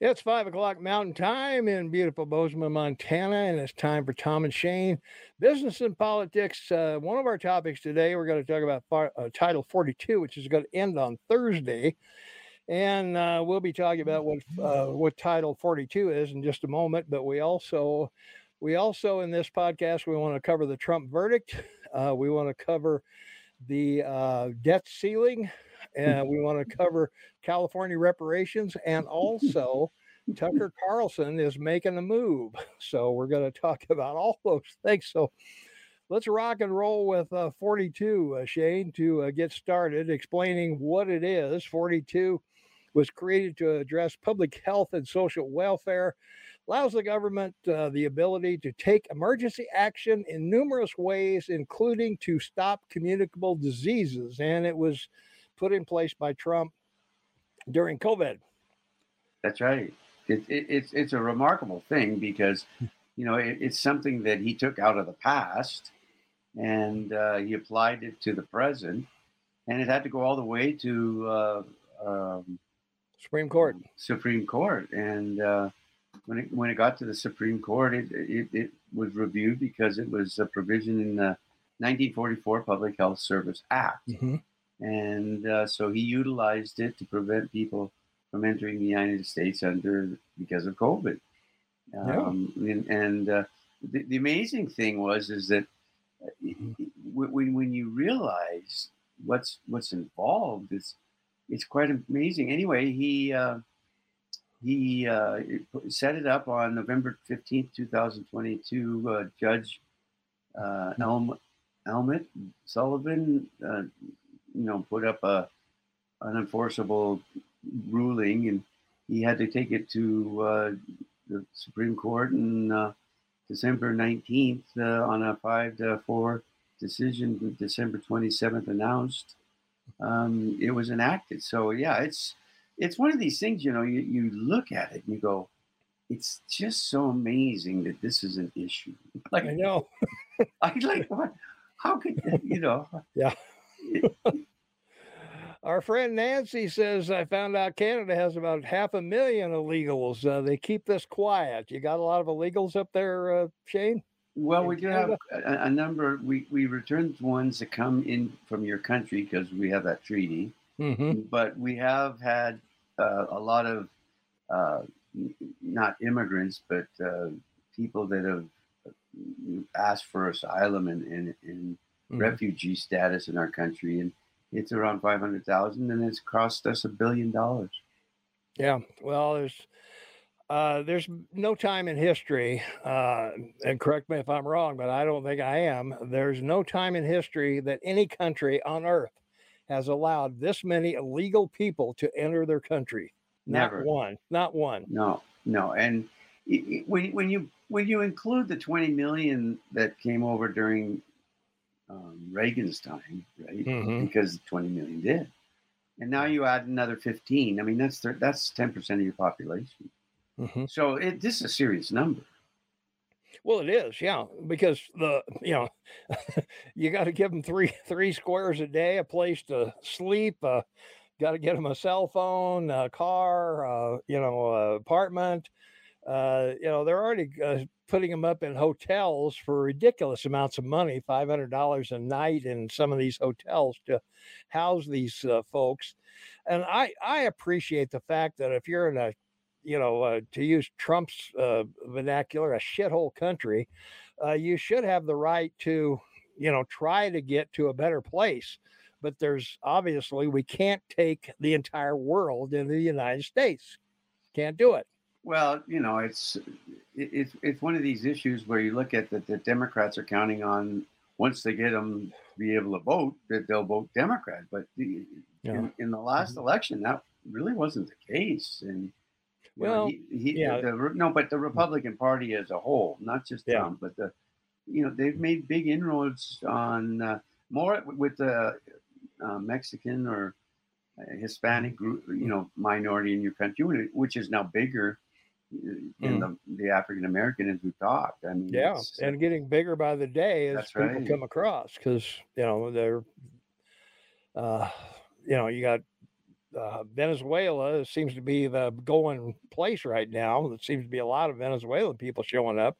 It's 5 o'clock Mountain Time in beautiful Bozeman, Montana, and it's time for Tom and Shane, business and politics. One of our topics today, we're going to talk about Title 42, which is going to end on Thursday, and we'll be talking about what Title 42 is in just a moment. But we also in this podcast we want to cover the Trump verdict. We want to cover the debt ceiling. We want to cover California reparations, and also Tucker Carlson is making a move. So we're going to talk about all those things. So let's rock and roll with 42, Shane, to get started explaining what it is. 42 was created to address public health and social welfare, allows the government the ability to take emergency action in numerous ways, including to stop communicable diseases. And it was put in place by Trump during COVID. That's right. It's a remarkable thing because, you know, it's something that he took out of the past and he applied it to the present, and it had to go all the way to Supreme Court. And when it got to the Supreme Court, it was reviewed because it was a provision in the 1944 Public Health Service Act. Mm-hmm. And so he utilized it to prevent people from entering the United States because of COVID. Yeah. And the amazing thing was that when you realize what's involved, it's quite amazing. Anyway, he set it up on November 15th, 2022. Judge Elmett Sullivan. Put up an unenforceable ruling, and he had to take it to the Supreme Court on December 19th on a 5-4 decision with December 27th announced. It was enacted. So, yeah, it's one of these things, you know, you look at it and you go, it's just so amazing that this is an issue. Like, I know. I'm like, what? How could, you know? Yeah. Our friend Nancy says, I found out Canada has about 500,000 illegals. They keep this quiet. You got a lot of illegals up there, Shane? Well, we do have a number. We return ones that come in from your country because we have that treaty. Mm-hmm. But we have had a lot of, not immigrants, but people that have asked for asylum and mm-hmm. refugee status in our country, and it's around 500,000, and it's cost us $1 billion. Yeah, well, there's no time in history, and correct me if I'm wrong, but I don't think I am. There's no time in history that any country on earth has allowed this many illegal people to enter their country. Never. Not one. No, and when you include the 20 million that came over during Reagan's time, right? Mm-hmm. Because 20 million did, and now you add another 15. I mean, that's 10% of your population. Mm-hmm. So this is a serious number. Well, it is, yeah, because you got to give them three squares a day, a place to sleep, got to get them a cell phone, a car, apartment. They're already putting them up in hotels for ridiculous amounts of money, $500 a night in some of these hotels to house these folks. And I appreciate the fact that if you're in a, to use Trump's vernacular, a shithole country, you should have the right to, try to get to a better place. But there's obviously, we can't take the entire world into the United States. Can't do it. Well, it's one of these issues where you look at that the Democrats are counting on, once they get them to be able to vote, that they'll vote Democrat. But in the last mm-hmm. election, that really wasn't the case. And but the Republican Party as a whole, not just Trump, but they've made big inroads on more with the Mexican or Hispanic group, minority in your country, which is now bigger in the African American, as we talked. I mean, and getting bigger by the day as people come across, because you got Venezuela seems to be the going place right now. There seems to be a lot of Venezuelan people showing up.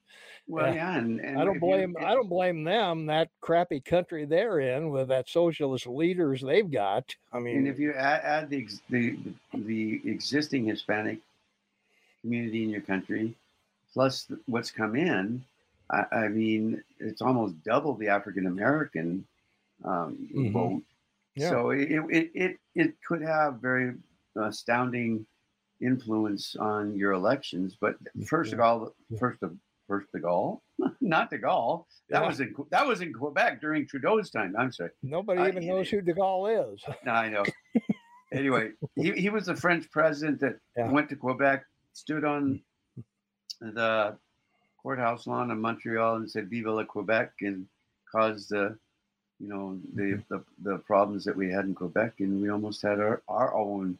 Well, yeah, and I don't blame them. That crappy country they're in with that socialist leaders they've got. I mean, and if you add the existing Hispanic community in your country, plus what's come in, I mean, it's almost double the African American vote. Yeah. So it could have very astounding influence on your elections. But first of all, that was in Quebec during Trudeau's time. I'm sorry. Nobody even knows who de Gaulle is. No, I know. Anyway, he was the French president that went to Quebec, stood on the courthouse lawn in Montreal and said, "Vive la Quebec," and caused the problems that we had in Quebec, and we almost had our own,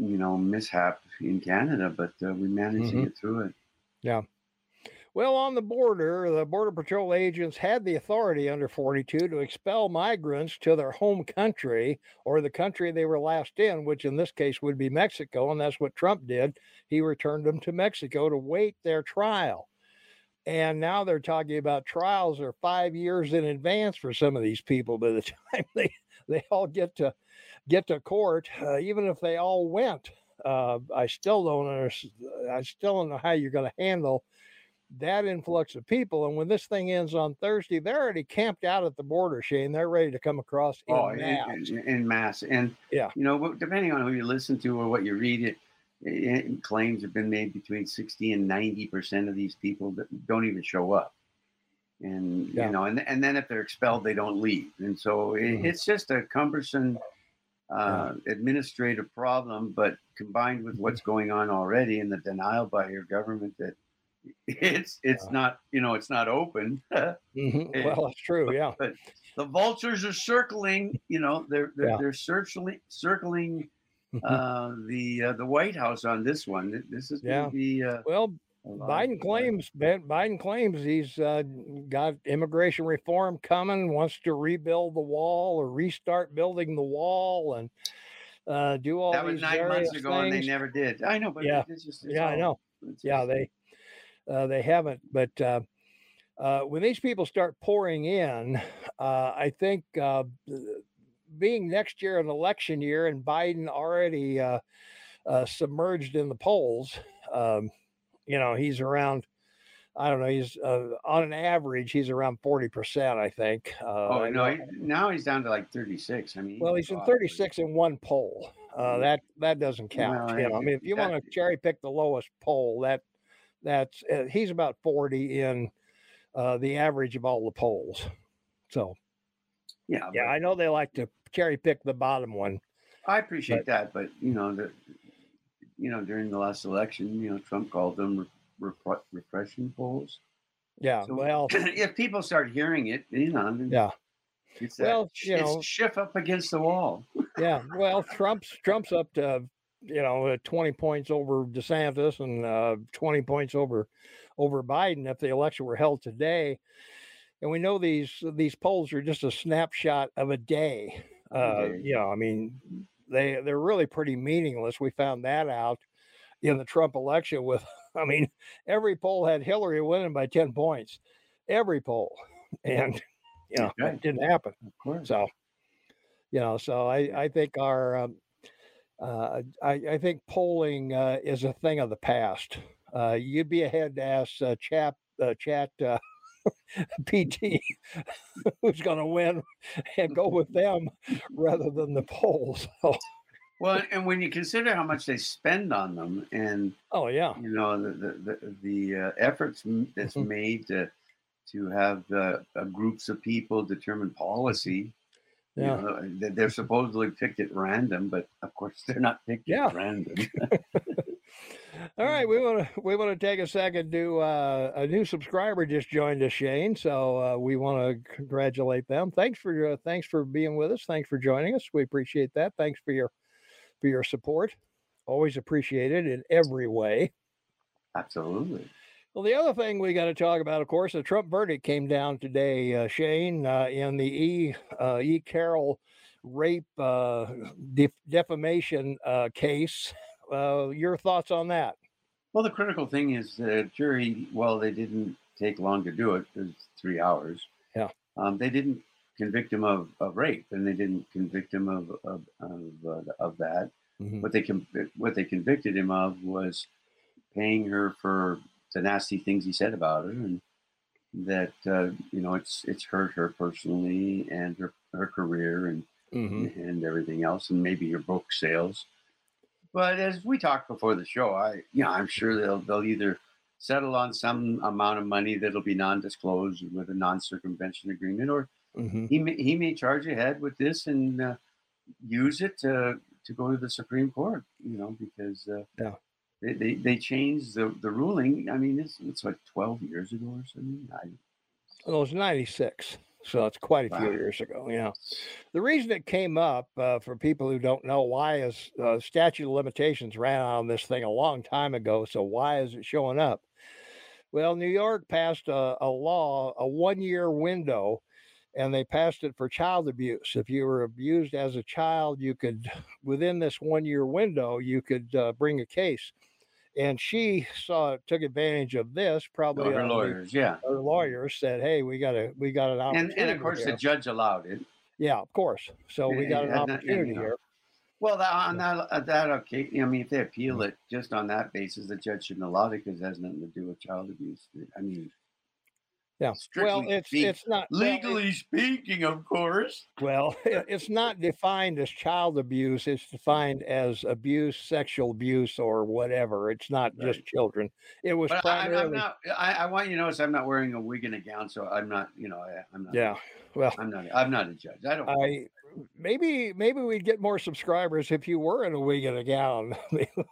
mishap in Canada, but we managed to get through it. Yeah. Well, on the Border Patrol agents had the authority under 42 to expel migrants to their home country or the country they were last in, which in this case would be Mexico, and that's what Trump did. He returned them to Mexico to wait their trial. And now they're talking about trials are 5 years in advance for some of these people by the time they all get to court, even if they all went. I still don't know how you're going to handle that influx of people. And when this thing ends on Thursday, they're already camped out at the border, Shane. They're ready to come across in mass. And, depending on who you listen to or what you read, it claims have been made between 60 and 90% of these people that don't even show up. And, and then if they're expelled, they don't leave. And so it's just a cumbersome administrative problem, but combined with what's going on already and the denial by your government that it's not, it's not open. Well, that's true. Yeah. But the vultures are circling, they're circling the White House on this one. This is going to be Biden claims he's got immigration reform coming, wants to rebuild the wall or restart building the wall and do all that. That was 9 months ago things. And they never did. I know, but I know. They haven't, but when these people start pouring in, I think being next year an election year and Biden already submerged in the polls, he's around, I don't know, he's on an average, he's around 40%, I think. Now he's down to like 36. I mean, he's in 36 in one poll. That doesn't count. If you want to cherry pick the lowest poll, that's he's about 40 in the average of all the polls. So, I know they like to cherry pick the bottom one. I appreciate that, but during the last election, Trump called them repression polls. Yeah, so, if people start hearing it, it's it's shift up against the wall. Yeah, well, Trump's up to 20 points over DeSantis and 20 points over Biden if the election were held today. And we know these polls are just a snapshot of a day. They're really pretty meaningless. We found that out in the Trump election every poll had Hillary winning by 10 points, every poll. And, it didn't happen. Of course. So, I think our, I think polling is a thing of the past. You'd be ahead to ask Chat PT who's going to win and go with them rather than the polls. So. Well, and when you consider how much they spend on them and the efforts that's made to have groups of people determine policy. Yeah, they're supposedly picked at random, but of course they're not picked at random. All right, we want to take a second to a new subscriber just joined us, Shane. So we want to congratulate them. Thanks for being with us. Thanks for joining us. We appreciate that. Thanks for your support. Always appreciated in every way. Absolutely. Well, the other thing we got to talk about, of course, the Trump verdict came down today, Shane, in the E. Carroll rape defamation case. Your thoughts on that? Well, the critical thing is the jury, well, they didn't take long to do it. It was 3 hours. Yeah. They didn't convict him of rape, and they didn't convict him of that. Mm-hmm. What they convicted him of was paying her for the nasty things he said about her, and that it's hurt her personally and her career and mm-hmm. and everything else, and maybe her book sales. But as we talked before the show, I'm sure they'll either settle on some amount of money that'll be non-disclosed with a non-circumvention agreement, or mm-hmm. he may charge ahead with this and use it to go to the Supreme Court, because they changed the ruling. I mean, it's like 12 years ago or something. It was 96. So it's quite a few years ago. Yeah. The reason it came up for people who don't know why is statute of limitations ran out on this thing a long time ago. So why is it showing up? Well, New York passed a law, a 1-year window, and they passed it for child abuse. If you were abused as a child, you could, within this 1-year window, you could bring a case. And she took advantage of this. Probably her lawyers, her lawyers said, "Hey, we got an opportunity." And of course, here. The judge allowed it. Yeah, of course. So we got an opportunity here. Well, okay. I mean, if they appeal it just on that basis, the judge shouldn't allow it because it has nothing to do with child abuse. I mean, yeah. Well, it's not legally speaking, of course. Well, it's not defined as child abuse. It's defined as abuse, sexual abuse, or whatever. It's not just children. It was. But primarily... I want you to notice I'm not wearing a wig and a gown, so I'm not. I'm not. Yeah. Well, I'm not a judge. I don't. Maybe we'd get more subscribers if you were in a wig and a gown.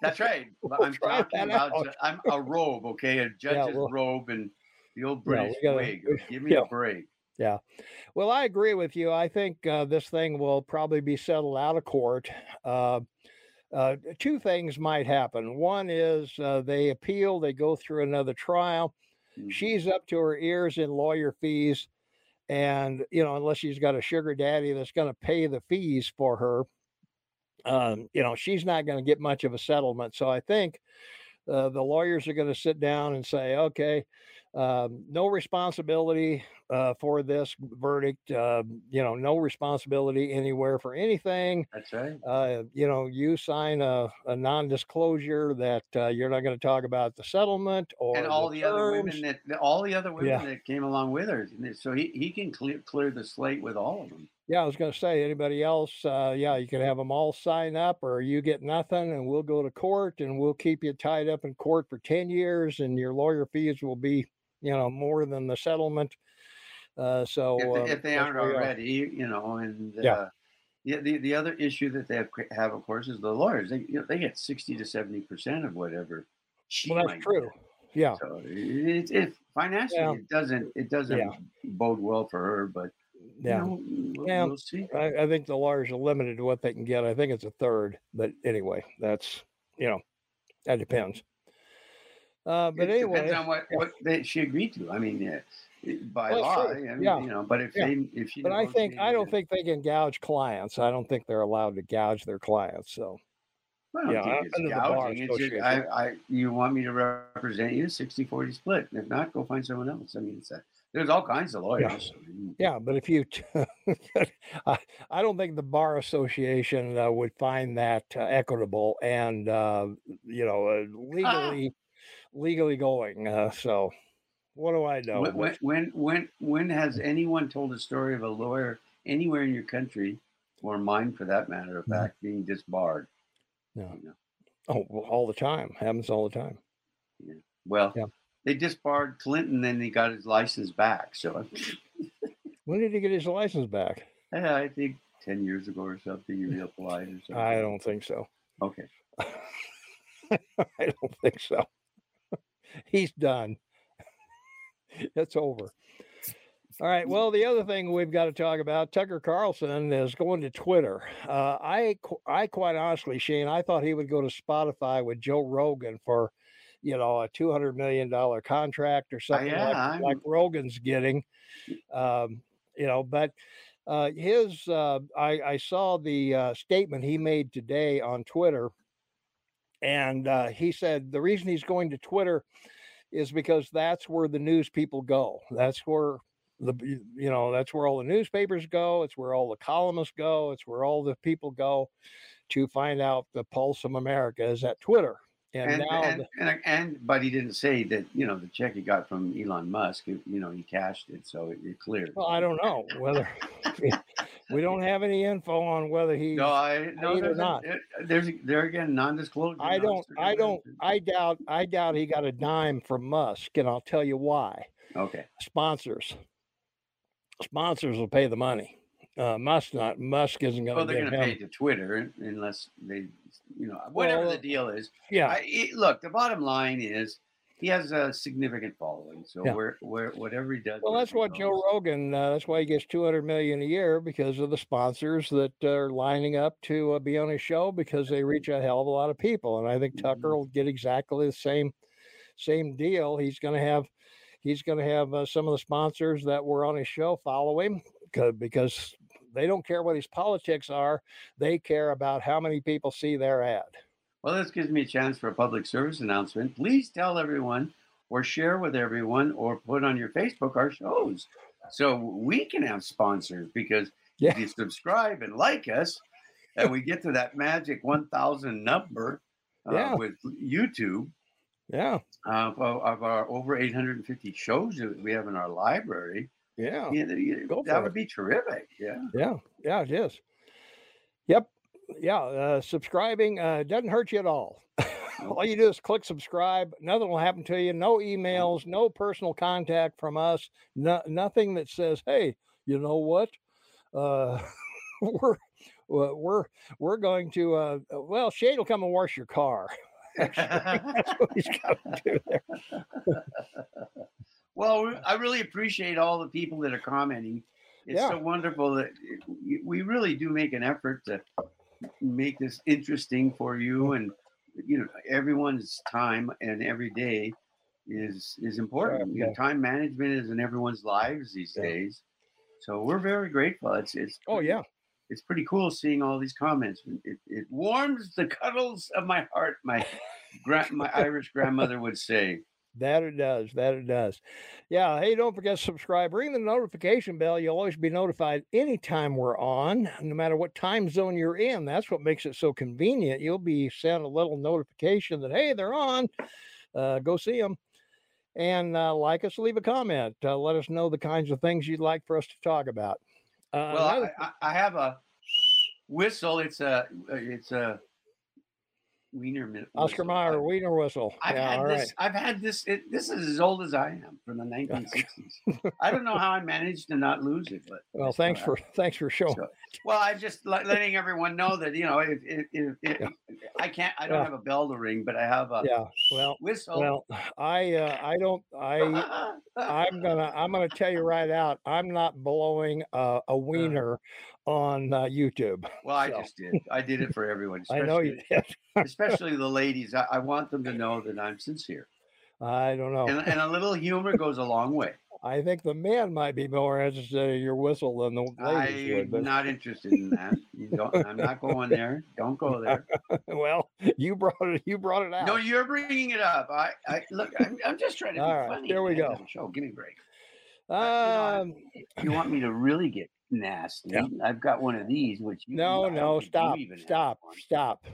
That's right. We'll I'm talking about. I'm a robe. Okay, a judge's robe and. The old British wig. Give me a break. Yeah. Well, I agree with you. I think this thing will probably be settled out of court. Two things might happen. One is they appeal. They go through another trial. Mm-hmm. She's up to her ears in lawyer fees. And, unless she's got a sugar daddy that's going to pay the fees for her, she's not going to get much of a settlement. So I think the lawyers are going to sit down and say, okay, no responsibility for this verdict, no responsibility anywhere for anything. That's right. You sign a non-disclosure that you're not going to talk about the settlement or and all the other women that came along with her. So he can clear the slate with all of them. Yeah, I was going to say, anybody else, you can have them all sign up or you get nothing and we'll go to court and we'll keep you tied up in court for 10 years and your lawyer fees will be, more than the settlement. So if they aren't already, the other issue that they have, of course, is the lawyers. They get 60 to 70% of whatever. Well, that's true. Get. Yeah. So it financially, it doesn't bode well for her, but. Yeah, we'll see. I think the lawyers are limited to what they can get. I think it's a third, but anyway, that's that depends. But it anyway, depends on what she agreed to. I mean, by law, true. I mean, But if I don't think they can gouge clients. I don't think they're allowed to gouge their clients. So, it's gouging. You want me to represent you? 60-40 split. If not, go find someone else. I mean, it's that. There's all kinds of lawyers. Yeah, but if you, I don't think the Bar Association would find that equitable and legally going. So, what do I know? When has anyone told a story of a lawyer anywhere in your country, or mine for that matter of fact, being disbarred? No. Oh, well, all the time. Happens all the time. Yeah. Well. Yeah. They disbarred Clinton, and he got his license back. So, when did he get his license back? I think 10 years ago or something. He reapplied or something. I don't think so. Okay. I don't think so. He's done. It's over. All right. Well, the other thing we've got to talk about, Tucker Carlson is going to Twitter. I quite honestly, Shane, I thought he would go to Spotify with Joe Rogan for. A $200 million contract or something like Rogan's getting, but I saw the statement he made today on Twitter, and he said the reason he's going to Twitter is because that's where the news people go. That's where that's where all the newspapers go. It's where all the columnists go. It's where all the people go to find out the pulse of America is at Twitter. But he didn't say that, the check he got from Elon Musk, he cashed it. So it cleared. Well, I don't know whether we don't have any info on whether he, or not. There again, non-disclosure. I doubt he got a dime from Musk, and I'll tell you why. Okay. Sponsors will pay the money. Musk isn't going to. Well, they're going to pay to Twitter unless they, whatever the deal is. Yeah. Look, the bottom line is he has a significant following. So whatever he does. Well, that's what Joe Rogan. That's why he gets $200 million a year, because of the sponsors that are lining up to be on his show, because they reach a hell of a lot of people. And I think Tucker will get exactly the same deal. He's going to have some of the sponsors that were on his show follow him, because they don't care what his politics are. They care about how many people see their ad. Well, this gives me a chance for a public service announcement. Please tell everyone, or share with everyone, or put on your Facebook our shows, so we can have sponsors, because if you subscribe and like us, and we get to that magic 1,000 number with YouTube. Yeah, of our over 850 shows that we have in our library. Yeah, that would be terrific. Yeah, it is. Yep, subscribing doesn't hurt you at all. All you do is click subscribe. Nothing will happen to you. No emails. No personal contact from us. Nothing that says, "Hey, you know what? We're going to Shade will come and wash your car." That's what he's got to do there. Well, I really appreciate all the people that are commenting. It's so wonderful that we really do make an effort to make this interesting for you, and everyone's time and every day is important. Time management is in everyone's lives these days, so we're very grateful. It's pretty cool seeing all these comments. It warms the cuddles of my heart, my Irish grandmother would say. That it does. That it does. Yeah. Hey, don't forget to subscribe. Ring the notification bell. You'll always be notified anytime we're on, no matter what time zone you're in. That's what makes it so convenient. You'll be sent a little notification that, hey, they're on. Go see them. And like us, leave a comment. Let us know the kinds of things you'd like for us to talk about. I have a whistle. It's a Wiener whistle. Oscar Mayer Wiener whistle. I've had this. This is as old as I am, from the 1960s. I don't know how I managed to not lose it, but thanks for showing. So, I'm just letting everyone know that I don't have a bell to ring, but I have a whistle. Well, I'm gonna tell you right out, I'm not blowing a wiener on YouTube. Well, I did it for everyone. I know you did. Especially the ladies. I want them to know that I'm sincere. I don't know. And a little humor goes a long way. I think the man might be more interested in your whistle than the ladies would. But... not interested in that. I'm not going there. Don't go there. Well, you brought it out. No, you're bringing it up. I'm just trying to be funny. There we go. Show. Give me a break. You want me to really get nasty? Yeah. I've got one of these, which you stop. Stop.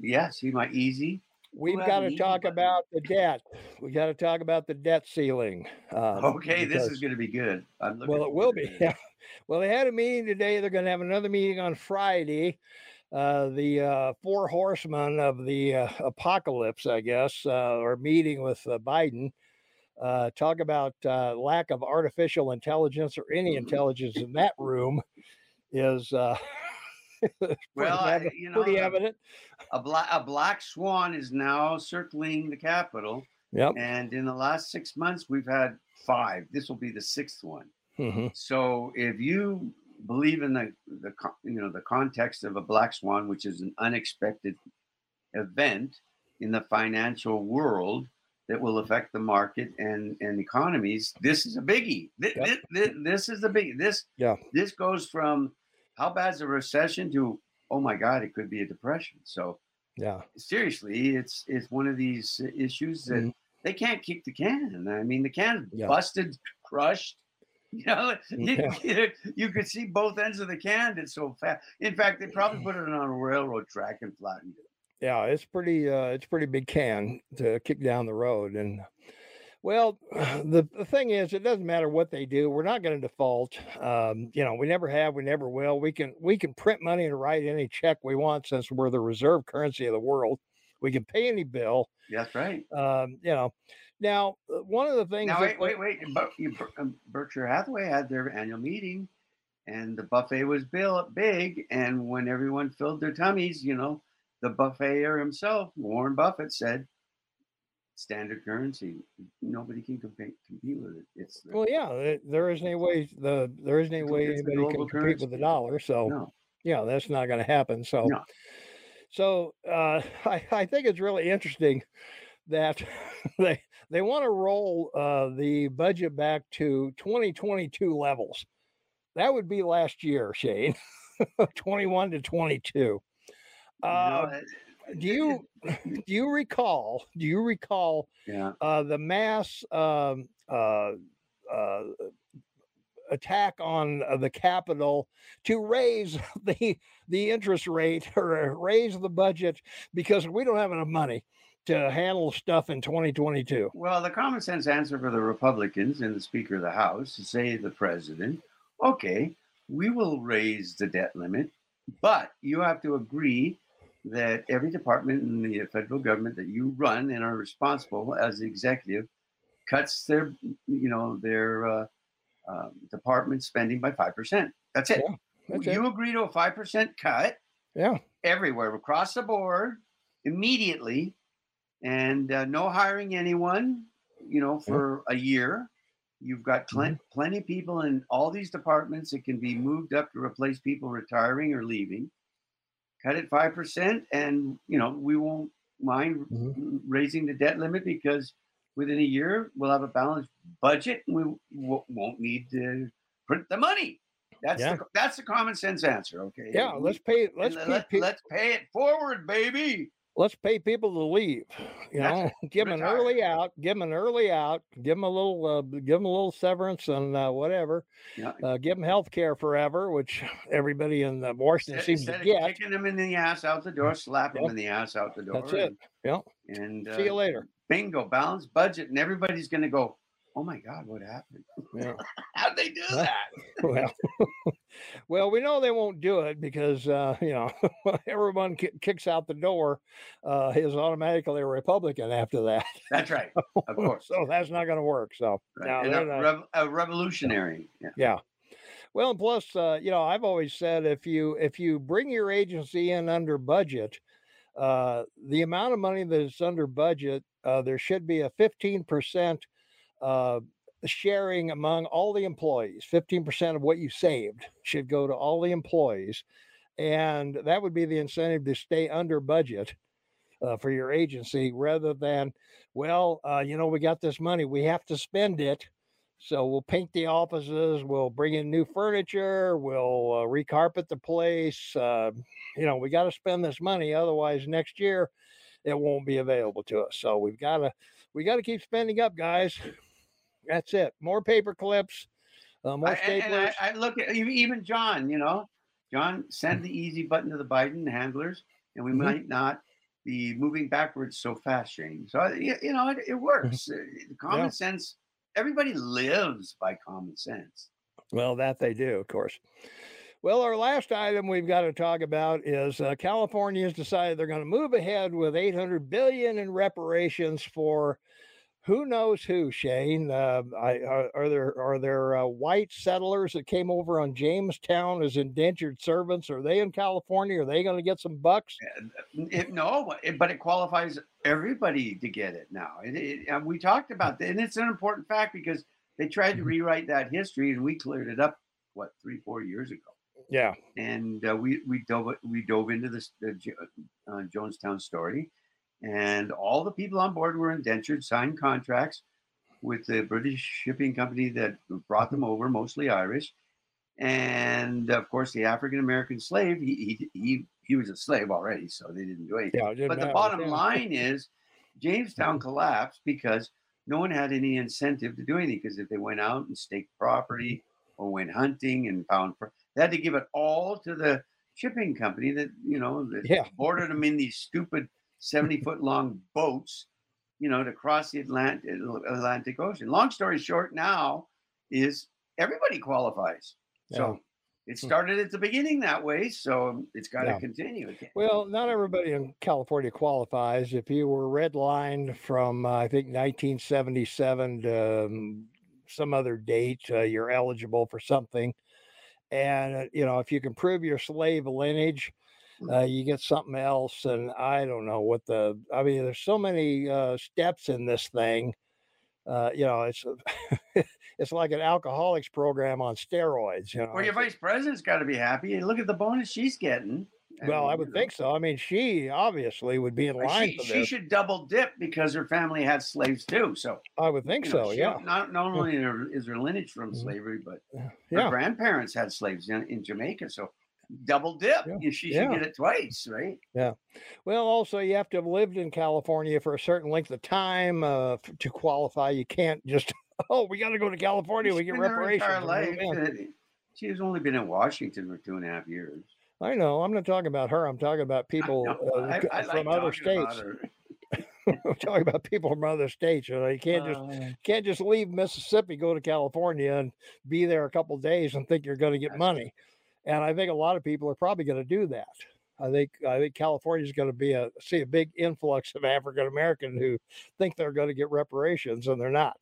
Yes, you might easy. We've got to talk about the debt. We got to talk about the debt ceiling. This is going to be good. It will be. Yeah. Well, they had a meeting today. They're going to have another meeting on Friday. The four horsemen of the apocalypse, I guess, are meeting with Biden. Talk about lack of artificial intelligence, or any intelligence in that room is... pretty evident. A black swan is now circling the Capitol. Yep. And in the last 6 months, we've had 5. This will be the 6th one. Mm-hmm. So if you believe in the context of a black swan, which is an unexpected event in the financial world that will affect the market and economies. This is a biggie. This is the biggie. This goes from how bad is a recession to, oh my God, it could be a depression. So seriously, it's one of these issues that they can't kick the can. I mean, the can's busted, crushed. You know, you could see both ends of the can. It's so fast. In fact, they probably put it on a railroad track and flattened it. Yeah, it's pretty big can to kick down the road. And well, the thing is, it doesn't matter what they do. We're not going to default. You know, we never have, we never will. We can print money and write any check we want since we're the reserve currency of the world. We can pay any bill. That's right. You know, now one of the things. Now wait. Berkshire Hathaway had their annual meeting, and the buffet was big. And when everyone filled their tummies, you know, the buffeteer himself, Warren Buffett, said, "Standard currency, nobody can compete with it." It's there isn't any way anybody can compete with the dollar. So that's not going to happen. So, I think it's really interesting that they want to roll the budget back to 2022 levels. That would be last year, Shane, 21 to 22. Do you recall the mass attack on the Capitol to raise the interest rate or raise the budget because we don't have enough money to handle stuff in 2022? Well, the common sense answer for the Republicans and the Speaker of the House to say to the president, okay, we will raise the debt limit, but you have to agree that every department in the federal government that you run and are responsible as the executive cuts their, you know, their department spending by 5%. That's it. Yeah, that's you agree to a 5% cut. Yeah. Everywhere across the board immediately, and no hiring anyone, you know, for a year. You've got plenty of people in all these departments that can be moved up to replace people retiring or leaving. Cut it 5%, and you know we won't mind raising the debt limit because within a year we'll have a balanced budget and we won't need to print the money. That's the common sense answer. Okay. Yeah. Let's pay it forward, baby. Let's pay people to leave. You know, give them an early out. Give them a little. Give them a little severance and whatever. Yeah. Give them health care forever, which everybody in Washington seems to get. Kicking them in the ass out the door, slap them in the ass out the door. That's it. Yeah. And see you later. Bingo, balanced budget, and everybody's going to go, oh my God, what happened? Yeah. How'd they do that? Well, we know they won't do it because, you know, everyone kicks out the door is automatically a Republican after that. That's right. Of course. So that's not going to work. So a revolutionary. Yeah. Well, and plus, you know, I've always said if you bring your agency in under budget, the amount of money that's under budget, there should be a 15% sharing among all the employees. 15% of what you saved should go to all the employees. And that would be the incentive to stay under budget for your agency rather than, well, you know, we got this money, we have to spend it. So we'll paint the offices, we'll bring in new furniture, we'll recarpet the place. You know, we got to spend this money. Otherwise, next year, it won't be available to us. So we got to keep spending up, guys. That's it. More paper clips, more staplers. And I look at even John, you know, John, send the easy button to the Biden handlers, and we might not be moving backwards so fast, Shane. So, you know, it works. Common sense, everybody lives by common sense. Well, that they do, of course. Well, our last item we've got to talk about is California has decided they're going to move ahead with $800 billion in reparations for who knows who, Shane. Are there white settlers that came over on Jamestown as indentured servants? Are they in California? Are they going to get some bucks? No, but it qualifies everybody to get it now. And we talked about that, and it's an important fact because they tried to rewrite that history, and we cleared it up, what, 3-4 years ago. Yeah. And we dove into this Jonestown story. And all the people on board were indentured, signed contracts with the British shipping company that brought them over, mostly Irish. And of course, the African-American slave, he was a slave already, so they didn't do anything. Yeah, but the bottom line is Jamestown collapsed because no one had any incentive to do anything, because if they went out and staked property or went hunting and found, they had to give it all to the shipping company that, you know, that boarded them in these stupid 70-foot long boats, you know, to cross the Atlantic Ocean. Long story short now is everybody qualifies. Yeah. So it started at the beginning that way, so it's got to continue again. Well, not everybody in California qualifies. If you were redlined from, I think, 1977 to some other date, you're eligible for something. And, you know, if you can prove your slave lineage, you get something else. And I don't know what the, I mean, there's so many steps in this thing. You know, it's it's like an alcoholics program on steroids. You know, well, your vice president's got to be happy. And look at the bonus she's getting. Well, I would think so. I mean, she obviously would be in line for this. She should double dip because her family had slaves too. So I would think so. Yeah. Not only is her lineage from slavery, but her grandparents had slaves in Jamaica. So double dip. Yeah. She should get it twice, right? Yeah. Well, also you have to have lived in California for a certain length of time to qualify. You can't just we got to go to California. We get reparations. Her entire life. She has only been in Washington for 2.5 years. I know. I'm not talking about her. I'm talking about people from other states. I'm talking about people from other states. You know, you can't just leave Mississippi, go to California, and be there a couple of days and think you're going to get money. And I think a lot of people are probably going to do that. I think California is going to be see a big influx of African American who think they're going to get reparations, and they're not.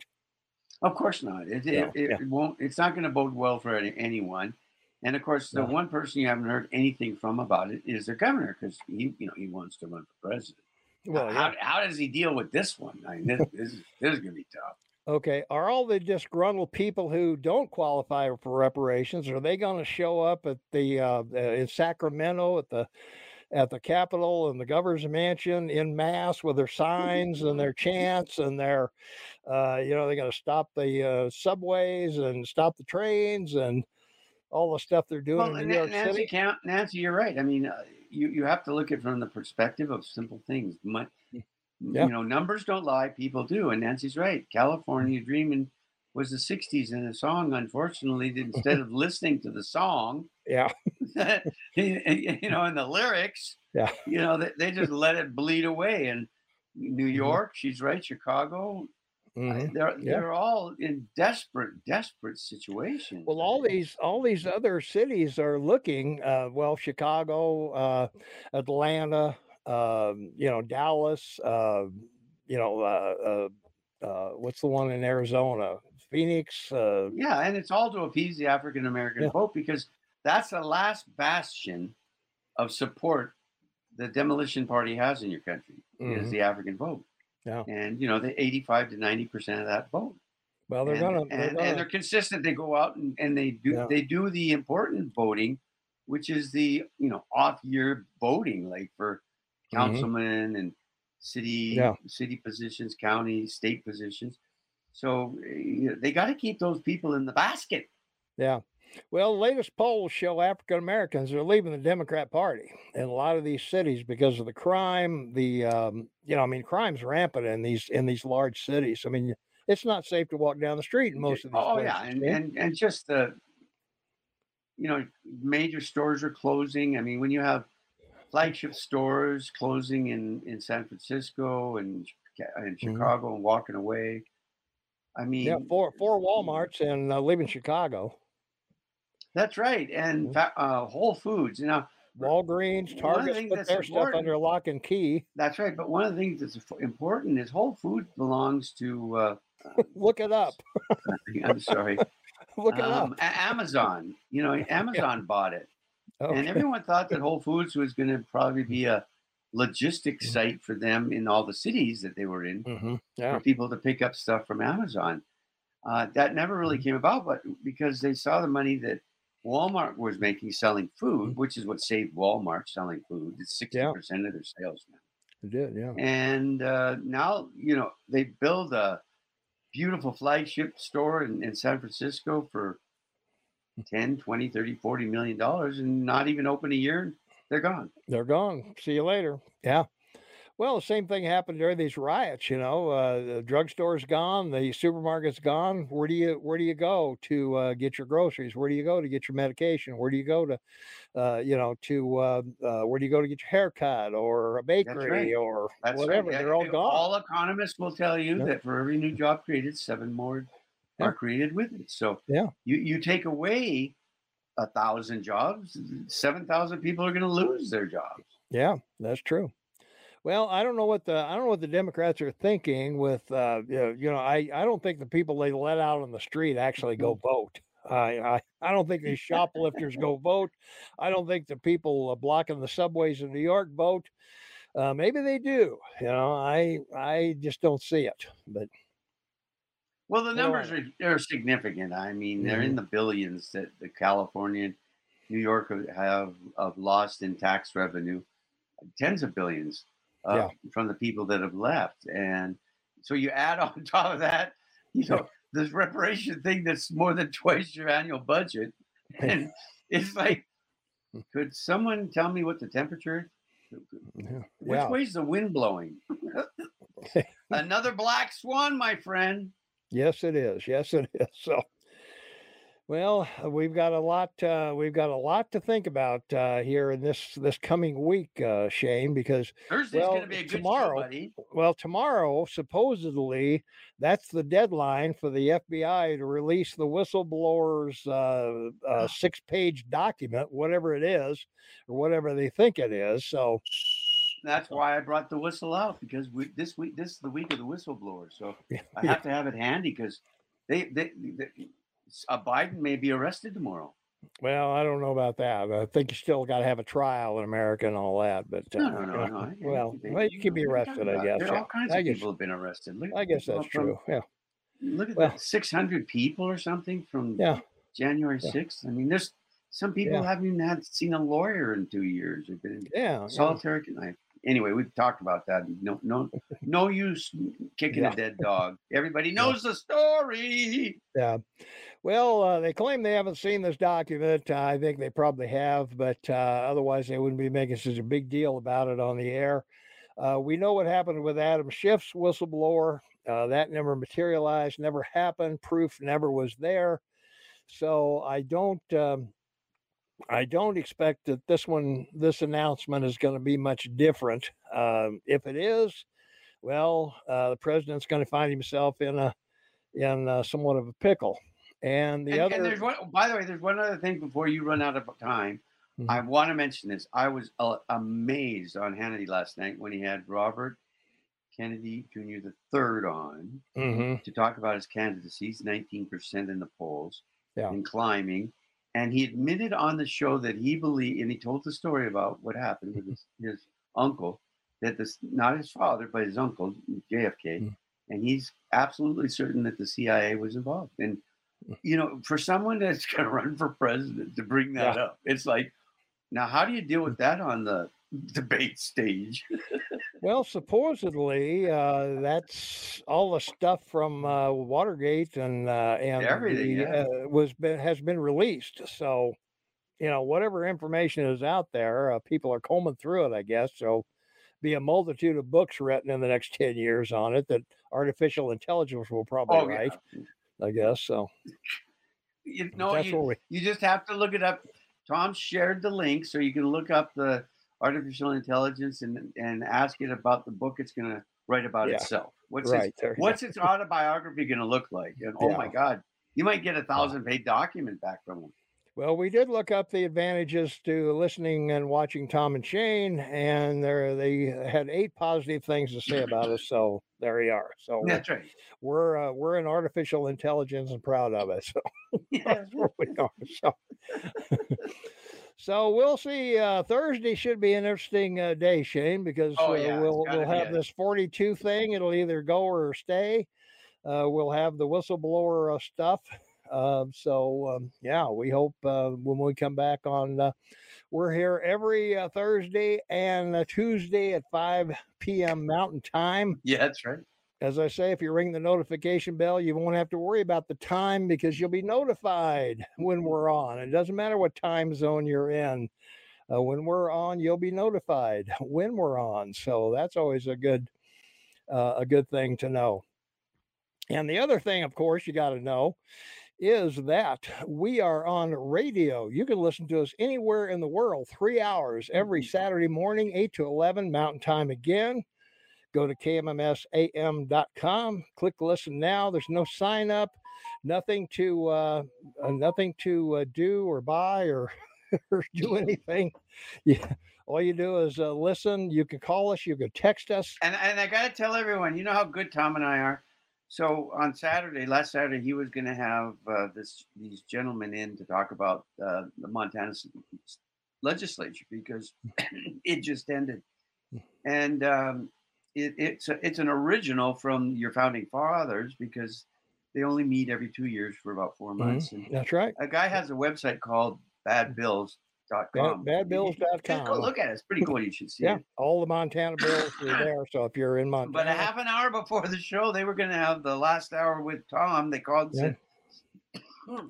Of course not. It won't. It's not going to bode well for anyone. And of course, the one person you haven't heard anything from about it is the governor, because he wants to run for president. Well, how does he deal with this one? I mean, this is going to be tough. Okay, are all the disgruntled people who don't qualify for reparations, are they going to show up at the in Sacramento at the Capitol and the governor's mansion in mass with their signs and their chants and their they're going to stop the subways and stop the trains and all the stuff they're doing in New York City? Nancy, you're right. I mean, you have to look at it from the perspective of simple things. You know, numbers don't lie, people do. And Nancy's right. California Dreamin' was the 60s, and the song, unfortunately, instead of listening to the song, and the lyrics, they just let it bleed away. And New York, she's right, Chicago. Mm-hmm. They're all in desperate situations. Well, all these other cities are looking. Chicago, Atlanta, Dallas, what's the one in Arizona? Phoenix. And it's all to appease the African American vote, because that's the last bastion of support the Demolition Party has in your country is the African vote. Yeah. And, you know, the 85 to 90% of that vote. Well, they're consistent. They go out and they do the important voting, which is the, you know, off-year voting, like for councilmen and city positions, county, state positions. So they got to keep those people in the basket. Yeah. Well, the latest polls show African Americans are leaving the Democrat Party in a lot of these cities because of the crime. Crime's rampant in these large cities. I mean, it's not safe to walk down the street in most of these places. Oh yeah, and just the, you know, major stores are closing. I mean, when you have flagship stores closing in San Francisco and Chicago and walking away, I mean, four Walmarts and leaving Chicago. That's right, and Whole Foods. You know, Walgreens, Target put their stuff under lock and key. That's right, but one of the things that's important is Whole Foods belongs to. Look it up. I'm sorry. Look it up. Amazon. You know, Amazon bought it, and everyone thought that Whole Foods was going to probably be a logistics site for them in all the cities that they were in for people to pick up stuff from Amazon. That never really came about, but because they saw the money that Walmart was making selling food, which is what saved Walmart selling food. It's 60% of their sales now. They did, yeah. And now, you know, they build a beautiful flagship store in San Francisco for $10, $20, $30, $40 million and not even open a year. They're gone. They're gone. See you later. Yeah. Well, the same thing happened during these riots, you know, the drugstore's gone, the supermarket's gone. Where do you go to get your groceries? Where do you go to get your medication? Where do you go to, where do you go to get your haircut or a bakery or whatever? They're all gone. All economists will tell you that for every new job created, seven more are created with it. So you take away 1,000 jobs, 7,000 people are going to lose their jobs. Yeah, that's true. Well, I don't know what the Democrats are thinking with, I don't think the people they let out on the street actually go vote. I don't think these shoplifters go vote. I don't think the people blocking the subways in New York vote. Maybe they do. You know, I just don't see it. But well, the numbers are significant. I mean, they're in the billions that the California and New York have lost in tax revenue, tens of billions. From the people that have left. And so you add on top of that, you know, this reparation thing that's more than twice your annual budget. And it's like, could someone tell me what the temperature is? Which way's the wind blowing? Another black swan, my friend. Yes, it is. Yes, it is. So, well, we've got a lot to think about here in this coming week, Shane, because Thursday's going to be a good tomorrow, show, buddy. Well, tomorrow, supposedly, that's the deadline for the FBI to release the whistleblower's 6-page document, whatever it is, or whatever they think it is. So that's why I brought the whistle out, because this is the week of the whistleblower. So I have to have it handy, because Biden may be arrested tomorrow. Well, I don't know about that. I think you still got to have a trial in America and all that. But no. Well, you can be arrested, I guess. There are all kinds of people have been arrested. I guess that's true. Yeah. Look at that, 600 people or something from January 6th. I mean, there's some people haven't even seen a lawyer in 2 years. They've been solitary. Yeah. Anyway, we've talked about that. No use kicking a dead dog. Everybody knows the story. Yeah. Well, they claim they haven't seen this document. I think they probably have, but otherwise they wouldn't be making such a big deal about it on the air. We know what happened with Adam Schiff's whistleblower. That never materialized, never happened. Proof never was there. So I don't expect that this announcement is going to be much different. If it is, well, the president's going to find himself in somewhat of a pickle. And there's one. By the way, there's one other thing before you run out of time. Mm-hmm. I want to mention this. I was amazed on Hannity last night when he had Robert Kennedy Jr. III on to talk about his candidacy. He's 19% in the polls and climbing. And he admitted on the show that he believed, and he told the story about what happened with his uncle, that this, not his father, but his uncle, JFK, and he's absolutely certain that the CIA was involved. And, you know, for someone that's going to run for president to bring that up, it's like, now how do you deal with that on the debate stage? Well, supposedly that's all the stuff from Watergate and everything has been released. So, you know, whatever information is out there, people are combing through it, I guess. So, be a multitude of books written in the next 10 years on it that artificial intelligence will probably write. I guess so. You know, you just have to look it up. Tom shared the link, so you can look up the artificial intelligence and ask it about the book it's going to write about itself. What's its autobiography going to look like? And oh my God, you might get 1,000-page document back from them. Well, we did look up the advantages to listening and watching Tom and Shane, and they had 8 positive things to say about us. So there you are. So that's right. We're in artificial intelligence and proud of it. So that's where we are. So. So we'll see. Thursday should be an interesting day, Shane, because we'll have this 42 thing. It'll either go or stay. We'll have the whistleblower stuff. We hope when we come back on We're here every Thursday and Tuesday at 5 p.m. Mountain Time. Yeah, that's right. As I say, if you ring the notification bell, you won't have to worry about the time because you'll be notified when we're on. It doesn't matter what time zone you're in. When we're on, you'll be notified when we're on. So that's always a good thing to know. And the other thing, of course, you got to know is that we are on radio. You can listen to us anywhere in the world, 3 hours every Saturday morning, 8 to 11 Mountain Time again. Go to KMMSAM.com, click listen now. There's no sign up, nothing to do or buy or do anything. Yeah. All you do is listen. You can call us. You can text us. And I got to tell everyone, you know how good Tom and I are. So on Saturday, last Saturday, he was going to have these gentlemen in to talk about the Montana legislature because it just ended. And it's an original from your founding fathers because they only meet every 2 years for about 4 months. Mm-hmm. And that's right. A guy has a website called badbills.com. Badbills.com. Just go look at it. It's pretty cool. You should see it. All the Montana bills are there. So if you're in Montana. But a half an hour before the show, they were going to have the last hour with Tom. They called and said,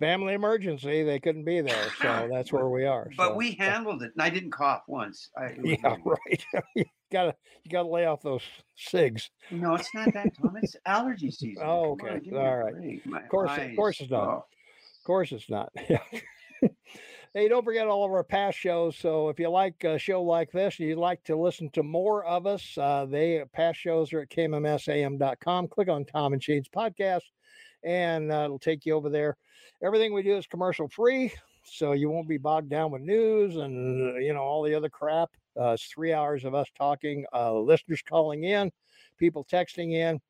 family emergency. They couldn't be there. So that's where we are. But we handled it. And I didn't cough once. Right. you gotta lay off those cigs. No, it's not that, Tom. It's allergy season. Oh, okay. All right. Of course it's not. Yeah. Hey, don't forget all of our past shows. So if you like a show like this and you'd like to listen to more of us, past shows are at KMMSAM.com. Click on Tom and Shane's podcast, and it'll take you over there. Everything we do is commercial-free, so you won't be bogged down with news and all the other crap. It's 3 hours of us talking, listeners calling in, people texting in.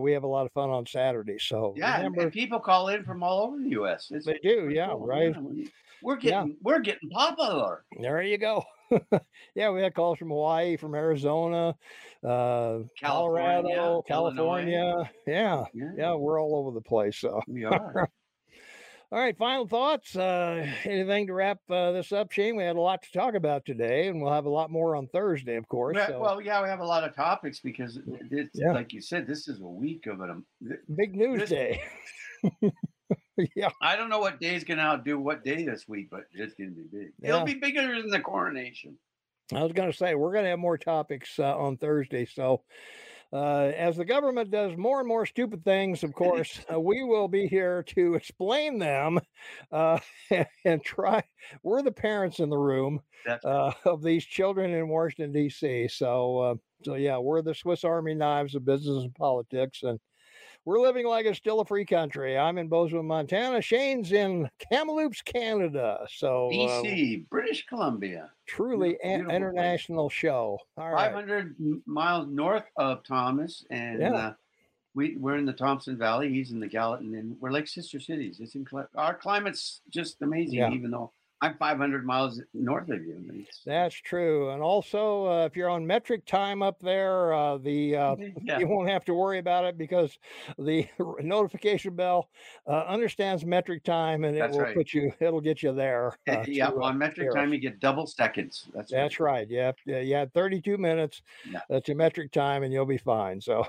We have a lot of fun on Saturday. So yeah, and people call in from all over the U.S. They do, yeah, cool. Right. We're getting popular. There you go. Yeah, we had calls from Hawaii, from Arizona, Colorado, California. Yeah, we're all over the place. So we are. All right, final thoughts. Anything to wrap this up, Shane? We had a lot to talk about today, and we'll have a lot more on Thursday, of course. So. Well, yeah, we have a lot of topics because, like you said, this is a week of it. Big news day. Yeah. I don't know what day is going to outdo what day this week, but it's going to be big. Yeah. It'll be bigger than the coronation. I was going to say, we're going to have more topics on Thursday, so... as the government does more and more stupid things, of course, we will be here to explain them and try. We're the parents in the room of these children in Washington, D.C. So yeah, we're the Swiss Army knives of business and politics, and we're living like it's still a free country. I'm in Bozeman, Montana. Shane's in Kamloops, Canada. So BC, British Columbia. Truly an international show. All right. 500 miles north of Thomas, and we're in the Thompson Valley. He's in the Gallatin, and we're like sister cities. It's our climate's just amazing, even though I'm 500 miles north of you. That's true. And also, if you're on metric time up there, you won't have to worry about it because the notification bell understands metric time, and it will put you. It'll get you there. On metric time, you get double seconds. That's right. Yeah, you had 32 minutes to metric time, and you'll be fine. So.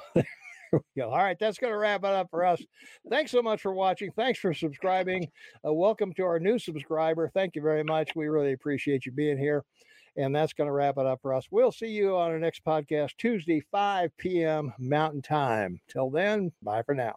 All right, that's going to wrap it up for us. Thanks so much for watching. Thanks for subscribing. Welcome to our new subscriber. Thank you very much. We really appreciate you being here. And that's going to wrap it up for us. We'll see you on our next podcast, Tuesday, 5 p.m. Mountain Time. Till then, bye for now.